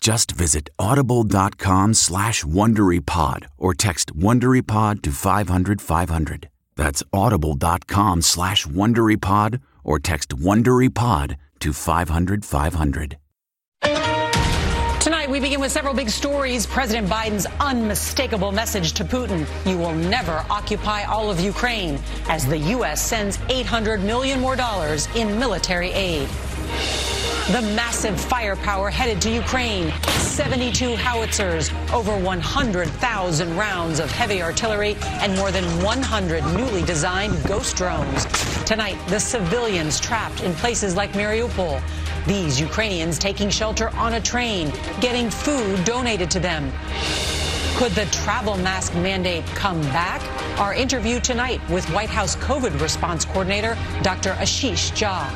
Just visit audible.com/WonderyPod or text WonderyPod to 500-500. That's audible.com/WonderyPod or text WonderyPod to 500-500. Tonight, we begin with several big stories. President Biden's unmistakable message to Putin: you will never occupy all of Ukraine, as the U.S. sends $800 million more in military aid. The massive firepower headed to Ukraine, 72 howitzers, over 100,000 rounds of heavy artillery, and more than 100 newly designed ghost drones. Tonight, the civilians trapped in places like Mariupol. These Ukrainians taking shelter on a train, getting food donated to them. Could the travel mask mandate come back? Our interview tonight with White House COVID response coordinator, Dr. Ashish Jha.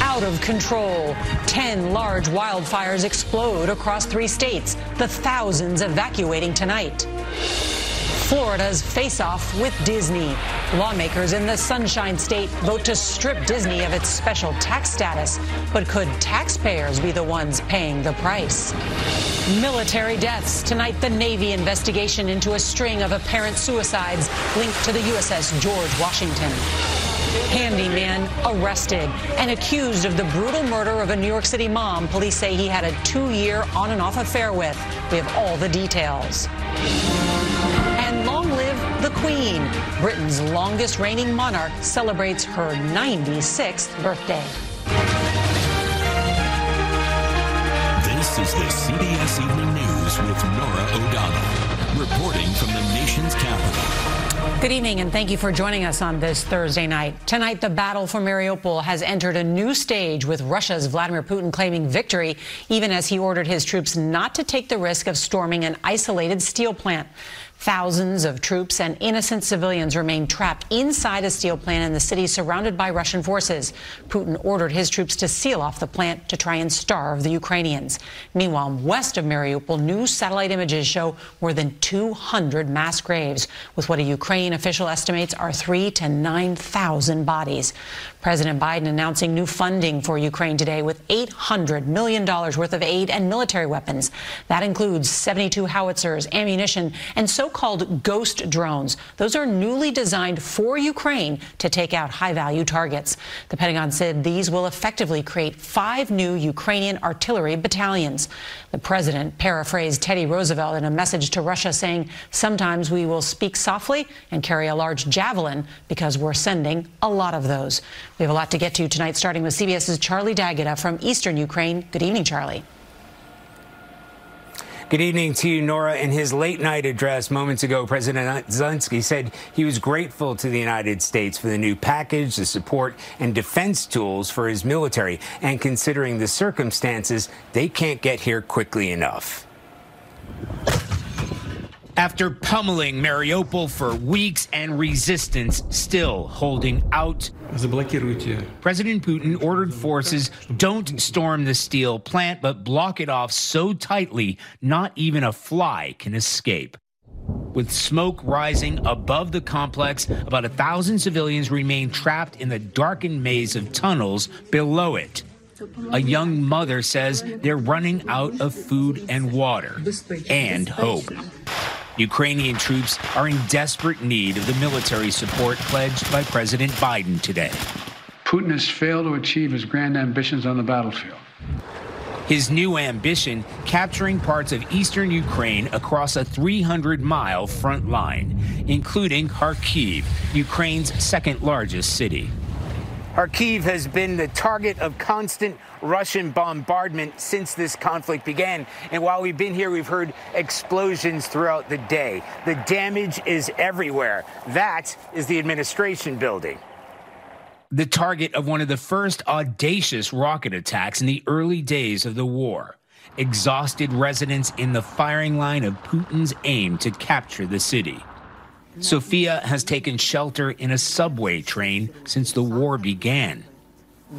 Out of control. 10 large wildfires explode across 3 states, the thousands evacuating tonight. Florida's face-off with Disney. Lawmakers in the Sunshine State vote to strip Disney of its special tax status. But could taxpayers be the ones paying the price? Military deaths. Tonight, the Navy investigation into a string of apparent suicides linked to the USS George Washington. Handyman arrested and accused of the brutal murder of a New York City mom police say he had a 2-year on and off affair with. We have all the details. And long live the Queen. Britain's longest reigning monarch celebrates her 96th birthday. This is the CBS Evening News with Nora O'Donnell, reporting from the nation's capital. Good evening, and thank you for joining us on this Thursday night. Tonight, the battle for Mariupol has entered a new stage, with Russia's Vladimir Putin claiming victory, even as he ordered his troops not to take the risk of storming an isolated steel plant. Thousands of troops and innocent civilians remain trapped inside a steel plant in the city surrounded by Russian forces. Putin ordered his troops to seal off the plant to try and starve the Ukrainians. Meanwhile, west of Mariupol, new satellite images show more than 200 mass graves, with what a Ukraine official estimates are 3,000 to 9,000 bodies. President Biden announcing new funding for Ukraine today, with $800 million worth of aid and military weapons. That includes 72 howitzers, ammunition, and so-called ghost drones. Those are newly designed for Ukraine to take out high-value targets. The Pentagon said these will effectively create 5 new Ukrainian artillery battalions. The president paraphrased Teddy Roosevelt in a message to Russia, saying, "Sometimes we will speak softly and carry a large javelin because we're sending a lot of those." We have a lot to get to tonight, starting with CBS's Charlie Daggett from eastern Ukraine. Good evening, Charlie. Good evening to you, Nora. In his late-night address moments ago, President Zelensky said he was grateful to the United States for the new package, the support, and defense tools for his military. And considering the circumstances, they can't get here quickly enough. After pummeling Mariupol for weeks and resistance still holding out, President Putin ordered forces don't storm the steel plant, but block it off so tightly not even a fly can escape. With smoke rising above the complex, about 1,000 civilians remain trapped in the darkened maze of tunnels below it. A young mother says they're running out of food and water and hope. Ukrainian troops are in desperate need of the military support pledged by President Biden today. Putin has failed to achieve his grand ambitions on the battlefield. His new ambition, capturing parts of eastern Ukraine across a 300-mile front line, including Kharkiv, Ukraine's second-largest city. Kyiv has been the target of constant Russian bombardment since this conflict began. And while we've been here, we've heard explosions throughout the day. The damage is everywhere. That is the administration building. The target of one of the first audacious rocket attacks in the early days of the war. Exhausted residents in the firing line of Putin's aim to capture the city. Sofia has taken shelter in a subway train since the war began.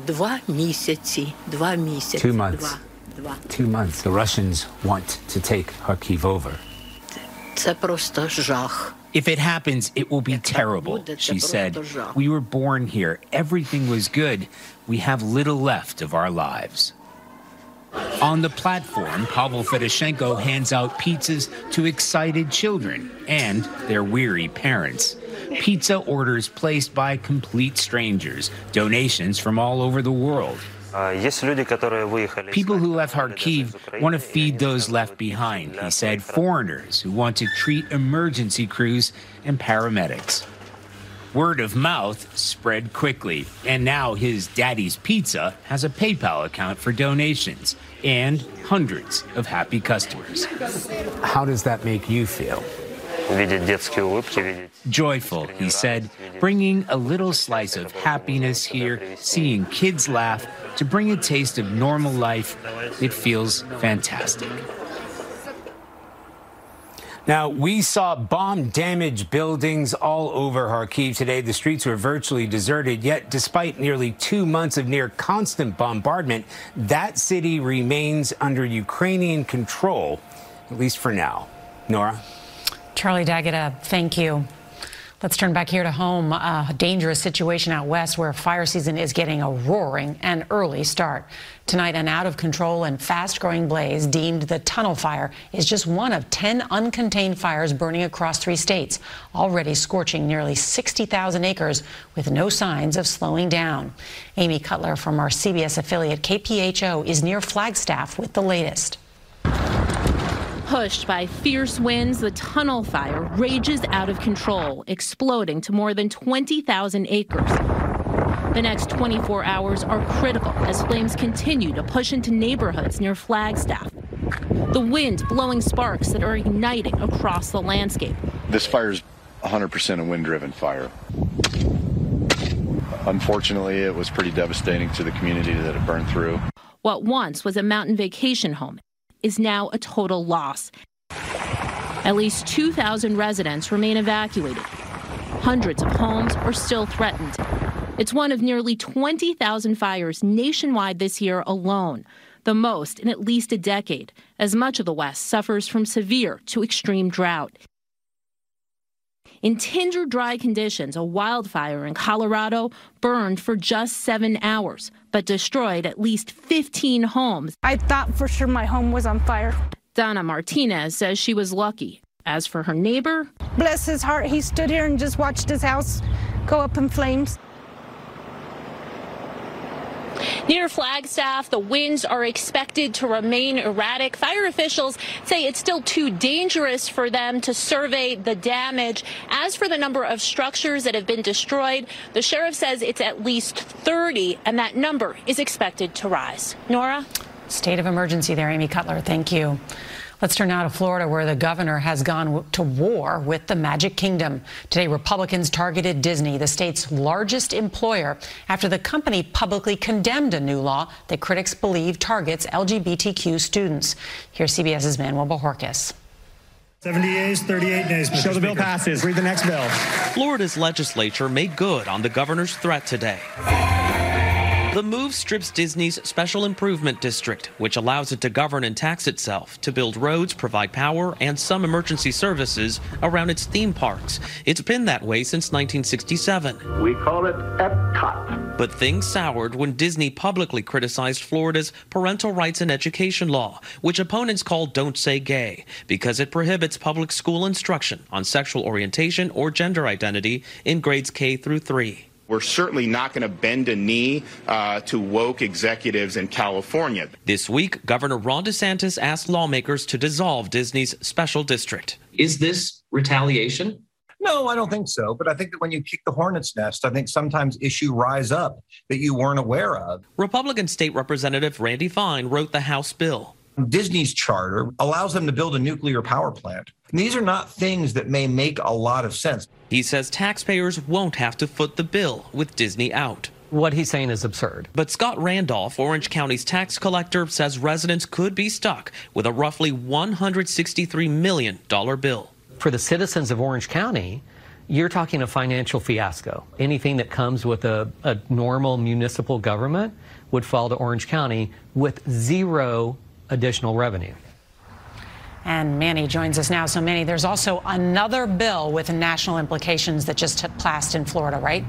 2 months. 2 months. The Russians want to take Kharkiv over. If it happens, it will be terrible, she said. We were born here. Everything was good. We have little left of our lives. On the platform, Pavel Fedoshenko hands out pizzas to excited children and their weary parents. Pizza orders placed by complete strangers, donations from all over the world. People who left Kharkiv want to feed those left behind, he said, foreigners who want to treat emergency crews and paramedics. Word of mouth spread quickly, and now his daddy's pizza has a PayPal account for donations and hundreds of happy customers. How does that make you feel? Joyful, he said, bringing a little slice of happiness here, seeing kids laugh, to bring a taste of normal life. It feels fantastic. Now, we saw bomb-damaged buildings all over Kharkiv today. The streets were virtually deserted, yet despite nearly 2 months of near-constant bombardment, that city remains under Ukrainian control, at least for now. Nora? Charlie Daggett, thank you. Let's turn back here to home. A dangerous situation out west where fire season is getting a roaring and early start. Tonight, an out-of-control and fast-growing blaze deemed the Tunnel Fire is just one of 10 uncontained fires burning across 3 states, already scorching nearly 60,000 acres with no signs of slowing down. Amy Cutler from our CBS affiliate KPHO is near Flagstaff with the latest. Pushed by fierce winds, the Tunnel Fire rages out of control, exploding to more than 20,000 acres. The next 24 hours are critical as flames continue to push into neighborhoods near Flagstaff. The wind blowing sparks that are igniting across the landscape. This fire is 100% a wind-driven fire. Unfortunately, it was pretty devastating to the community that it burned through. What once was a mountain vacation home is now a total loss. At least 2,000 residents remain evacuated. Hundreds of homes are still threatened. It's one of nearly 20,000 fires nationwide this year alone, the most in at least a decade, as much of the West suffers from severe to extreme drought. In tinder-dry conditions, a wildfire in Colorado burned for just 7 hours, but destroyed at least 15 homes. I thought for sure my home was on fire. Donna Martinez says she was lucky. As for her neighbor, bless his heart, he stood here and just watched his house go up in flames. Near Flagstaff, the winds are expected to remain erratic. Fire officials say it's still too dangerous for them to survey the damage. As for the number of structures that have been destroyed, the sheriff says it's at least 30, and that number is expected to rise. Nora? State of emergency there, Amy Cutler. Thank you. Let's turn now to Florida, where the governor has gone to war with the Magic Kingdom. Today, Republicans targeted Disney, the state's largest employer, after the company publicly condemned a new law that critics believe targets LGBTQ students. Here's CBS's Manuel Bojorquez. 70 yeas, 38 nays. Show the bill passes. Read the next bill. Florida's legislature made good on the governor's threat today. The move strips Disney's Special Improvement District, which allows it to govern and tax itself, to build roads, provide power, and some emergency services around its theme parks. It's been that way since 1967. We call it Epcot. But things soured when Disney publicly criticized Florida's parental rights and education law, which opponents call Don't Say Gay, because it prohibits public school instruction on sexual orientation or gender identity in grades K through 3. We're certainly not going to bend a knee to woke executives in California. This week, Governor Ron DeSantis asked lawmakers to dissolve Disney's special district. Is this retaliation? No, I don't think so. But I think that when you kick the hornet's nest, I think sometimes issues rise up that you weren't aware of. Republican State Representative Randy Fine wrote the House bill. Disney's charter allows them to build a nuclear power plant. And these are not things that may make a lot of sense. He says taxpayers won't have to foot the bill with Disney out. What he's saying is absurd. But Scott Randolph, Orange County's tax collector, says residents could be stuck with a roughly $163 million bill. For the citizens of Orange County, you're talking a financial fiasco. Anything that comes with a normal municipal government would fall to Orange County with zero additional revenue. And Manny joins us now. So Manny, there's also another bill with national implications that just took place in Florida, right?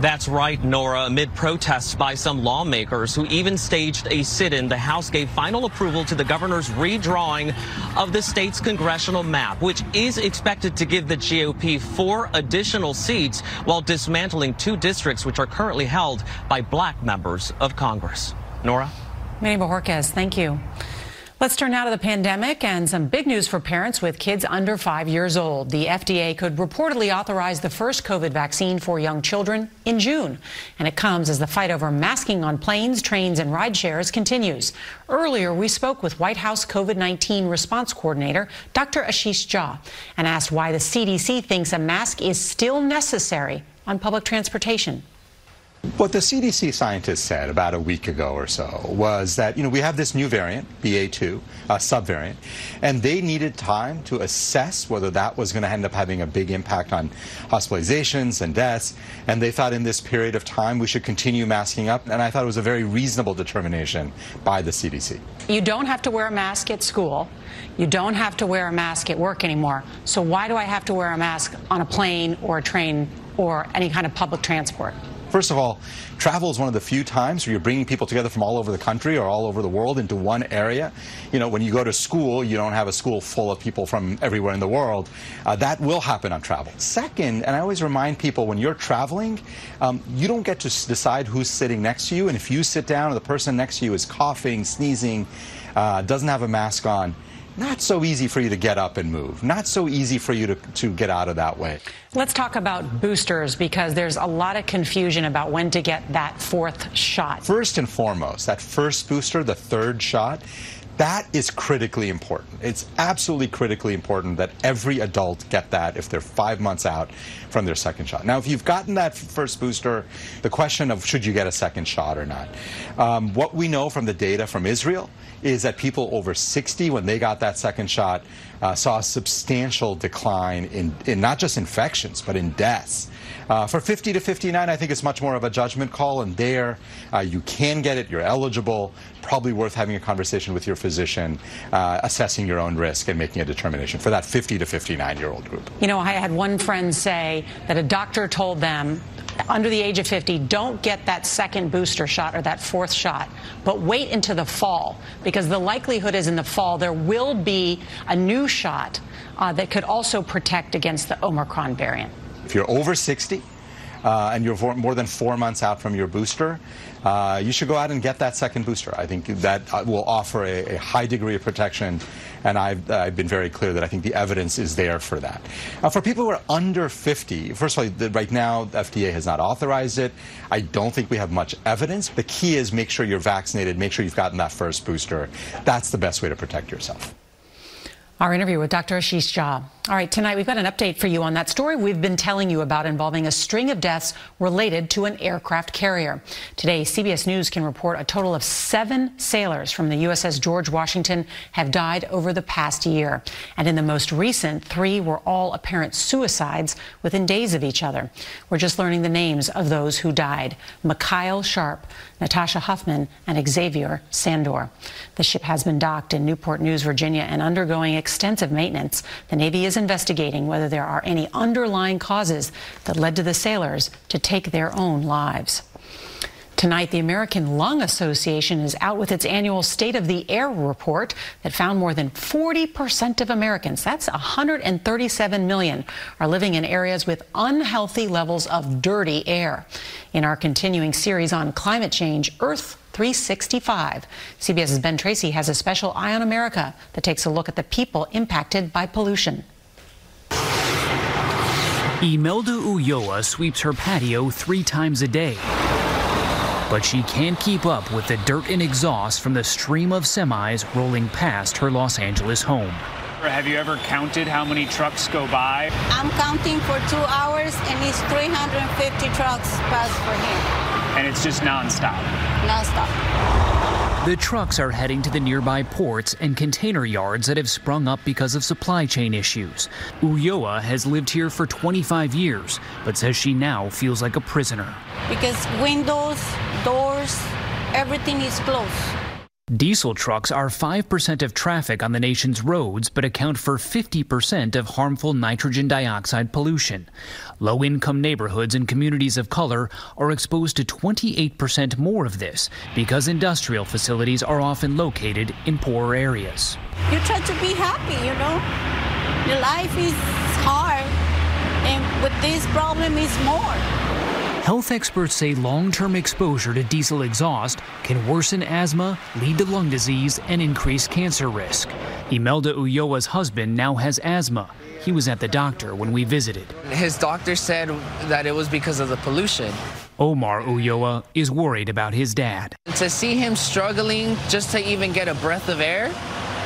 That's right, Nora. Amid protests by some lawmakers who even staged a sit-in, the House gave final approval to the governor's redrawing of the state's congressional map, which is expected to give the GOP 4 additional seats while dismantling 2 districts which are currently held by black members of Congress. Nora? Manny Bojorquez, thank you. Let's turn now to the pandemic and some big news for parents with kids under 5 years old. The FDA could reportedly authorize the first COVID vaccine for young children in June. And it comes as the fight over masking on planes, trains, and ride shares continues. Earlier, we spoke with White House COVID-19 response coordinator, Dr. Ashish Jha, and asked why the CDC thinks a mask is still necessary on public transportation. What the CDC scientists said about a week ago or so was that, we have this new variant, BA2, a subvariant, and they needed time to assess whether that was going to end up having a big impact on hospitalizations and deaths. And they thought in this period of time we should continue masking up. And I thought it was a very reasonable determination by the CDC. You don't have to wear a mask at school. You don't have to wear a mask at work anymore. So why do I have to wear a mask on a plane or a train or any kind of public transport? First of all, travel is one of the few times where you're bringing people together from all over the country or all over the world into one area. When you go to school, you don't have a school full of people from everywhere in the world. That will happen on travel. Second, and I always remind people, when you're traveling, you don't get to decide who's sitting next to you. And if you sit down and the person next to you is coughing, sneezing, doesn't have a mask on, not so easy for you to get up and move. Not so easy for you to get out of that way. Let's talk about boosters, because there's a lot of confusion about when to get that 4th shot. First and foremost, that first booster, the 3rd shot, that is critically important. It's absolutely critically important that every adult get that if they're 5 months out from their 2nd shot. Now, if you've gotten that first booster, the question of should you get a 2nd shot or not. What we know from the data from Israel is that people over 60, when they got that 2nd shot, saw a substantial decline in not just infections, but in deaths. For 50 to 59, I think it's much more of a judgment call. And there, you can get it. You're eligible. Probably worth having a conversation with your physician, assessing your own risk and making a determination for that 50 to 59-year-old group. I had one friend say that a doctor told them under the age of 50, don't get that 2nd booster shot or that 4th shot, but wait until the fall, because the likelihood is in the fall there will be a new shot that could also protect against the Omicron variant. If you're over 60, and you're more than 4 months out from your booster, you should go out and get that second booster. I think that will offer a high degree of protection, and I've been very clear that I think the evidence is there for that. For people who are under 50, first of all, right now the FDA has not authorized it. I don't think we have much evidence. The key is make sure you're vaccinated, make sure you've gotten that first booster. That's the best way to protect yourself. Our interview with Dr. Ashish Jha. All right, tonight we've got an update for you on that story we've been telling you about involving a string of deaths related to an aircraft carrier. Today, CBS News can report a total of 7 sailors from the USS George Washington have died over the past year. And in the most recent, 3 were all apparent suicides within days of each other. We're just learning the names of those who died: Mikhail Sharp, Natasha Huffman, and Xavier Sandor. The ship has been docked in Newport News, Virginia, and undergoing extensive maintenance. The Navy is investigating whether there are any underlying causes that led to the sailors to take their own lives. Tonight, the American Lung Association is out with its annual State of the Air report that found more than 40% of Americans, that's 137 million, are living in areas with unhealthy levels of dirty air. In our continuing series on climate change, Earth 365, CBS's Ben Tracy has a special Eye on America that takes a look at the people impacted by pollution. Imelda Ulloa sweeps her patio 3 times a day, but she can't keep up with the dirt and exhaust from the stream of semis rolling past her Los Angeles home. Have you ever counted how many trucks go by? I'm counting for 2 hours, and it's 350 trucks pass for him. And it's just nonstop? Nonstop. The trucks are heading to the nearby ports and container yards that have sprung up because of supply chain issues. Ulloa has lived here for 25 years, but says she now feels like a prisoner. Because windows, doors, everything is closed. Diesel trucks are 5% of traffic on the nation's roads, but account for 50% of harmful nitrogen dioxide pollution. Low-income neighborhoods and communities of color are exposed to 28% more of this because industrial facilities are often located in poorer areas. You try to be happy, you know. Your life is hard, and with this problem is more. Health experts say long-term exposure to diesel exhaust can worsen asthma, lead to lung disease, and increase cancer risk. Imelda Ulloa's husband now has asthma. He was at the doctor when we visited. His doctor said that it was because of the pollution. Omar Ulloa is worried about his dad. To see him struggling just to even get a breath of air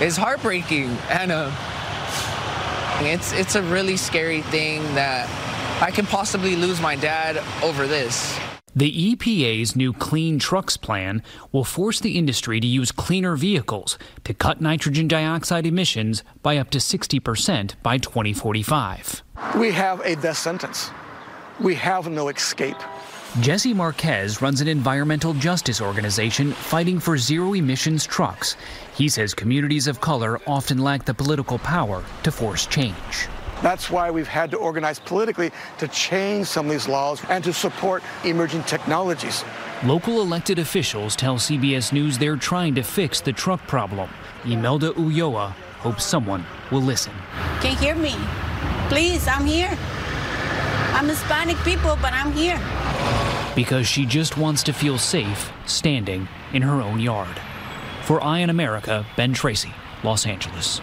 is heartbreaking, Anna. It's a really scary thing that I can possibly lose my dad over this. The EPA's new Clean Trucks plan will force the industry to use cleaner vehicles to cut nitrogen dioxide emissions by up to 60% by 2045. We have a death sentence. We have no escape. Jesse Marquez runs an environmental justice organization fighting for zero-emissions trucks. He says communities of color often lack the political power to force change. That's why we've had to organize politically to change some of these laws and to support emerging technologies. Local elected officials tell CBS News they're trying to fix the truck problem. Imelda Ulloa hopes someone will listen. Can't hear me. Please, I'm here. I'm Hispanic people, but I'm here. Because she just wants to feel safe standing in her own yard. For Eye on America, Ben Tracy, Los Angeles.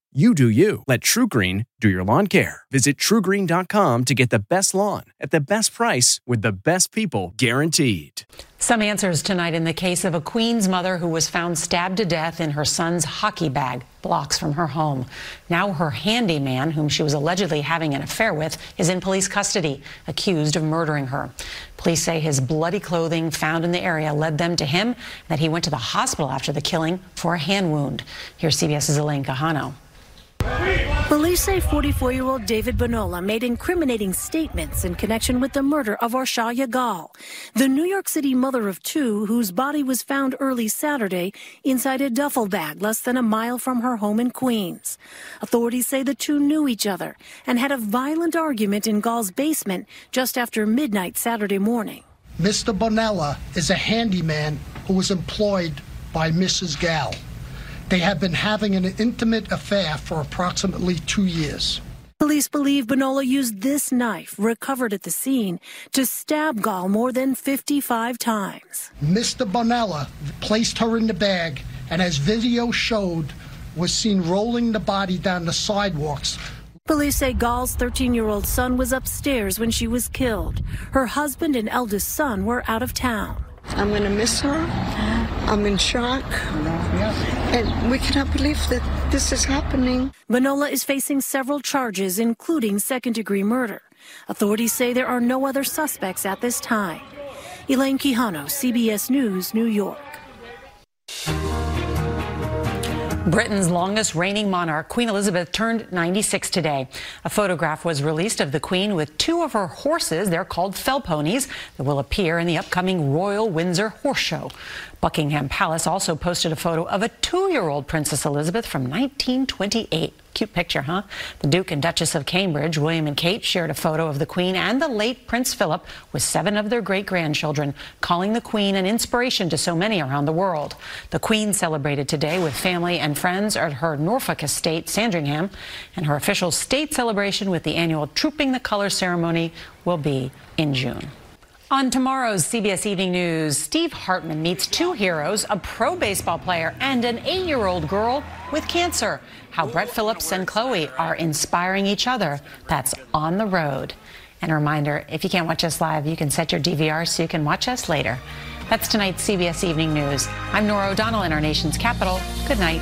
You do you. Let TruGreen do your lawn care. Visit TruGreen.com to get the best lawn at the best price with the best people guaranteed. Some answers tonight in the case of a Queens mother who was found stabbed to death in her son's hockey bag blocks from her home. Now her handyman, whom she was allegedly having an affair with, is in police custody, accused of murdering her. Police say his bloody clothing found in the area led them to him, and that he went to the hospital after the killing for a hand wound. Here's CBS's Elaine Cajano. Police say 44-year-old David Bonola made incriminating statements in connection with the murder of Arsha Yagal, the New York City mother of two whose body was found early Saturday inside a duffel bag less than a mile from her home in Queens. Authorities say the two knew each other and had a violent argument in Gall's basement just after midnight Saturday morning. Mr. Bonola is a handyman who was employed by Mrs. Gall. They have been having an intimate affair for approximately 2 years. Police believe Bonola used this knife, recovered at the scene, to stab Gall more than 55 times. Mr. Bonola placed her in the bag and, as video showed, was seen rolling the body down the sidewalks. Police say Gall's 13-year-old son was upstairs when she was killed. Her husband and eldest son were out of town. I'm going to miss her. I'm in shock, and we cannot believe that this is happening. Bonola is facing several charges, including second-degree murder. Authorities say there are no other suspects at this time. Elaine Quijano, CBS News, New York. Britain's longest reigning monarch, Queen Elizabeth, turned 96 today. A photograph was released of the Queen with two of her horses, they're called fell ponies, that will appear in the upcoming Royal Windsor Horse Show. Buckingham Palace also posted a photo of a 2-year-old Princess Elizabeth from 1928. Cute picture, huh? The Duke and Duchess of Cambridge, William and Kate, shared a photo of the Queen and the late Prince Philip with 7 of their great-grandchildren, calling the Queen an inspiration to so many around the world. The Queen celebrated today with family and friends at her Norfolk estate, Sandringham, and her official state celebration with the annual Trooping the Colours ceremony will be in June. On tomorrow's CBS Evening News, Steve Hartman meets two heroes, a pro baseball player and an 8-year-old girl with cancer. How Brett Phillips and Chloe are inspiring each other. That's On the Road. And a reminder, if you can't watch us live, you can set your DVR so you can watch us later. That's tonight's CBS Evening News. I'm Nora O'Donnell in our nation's capital. Good night.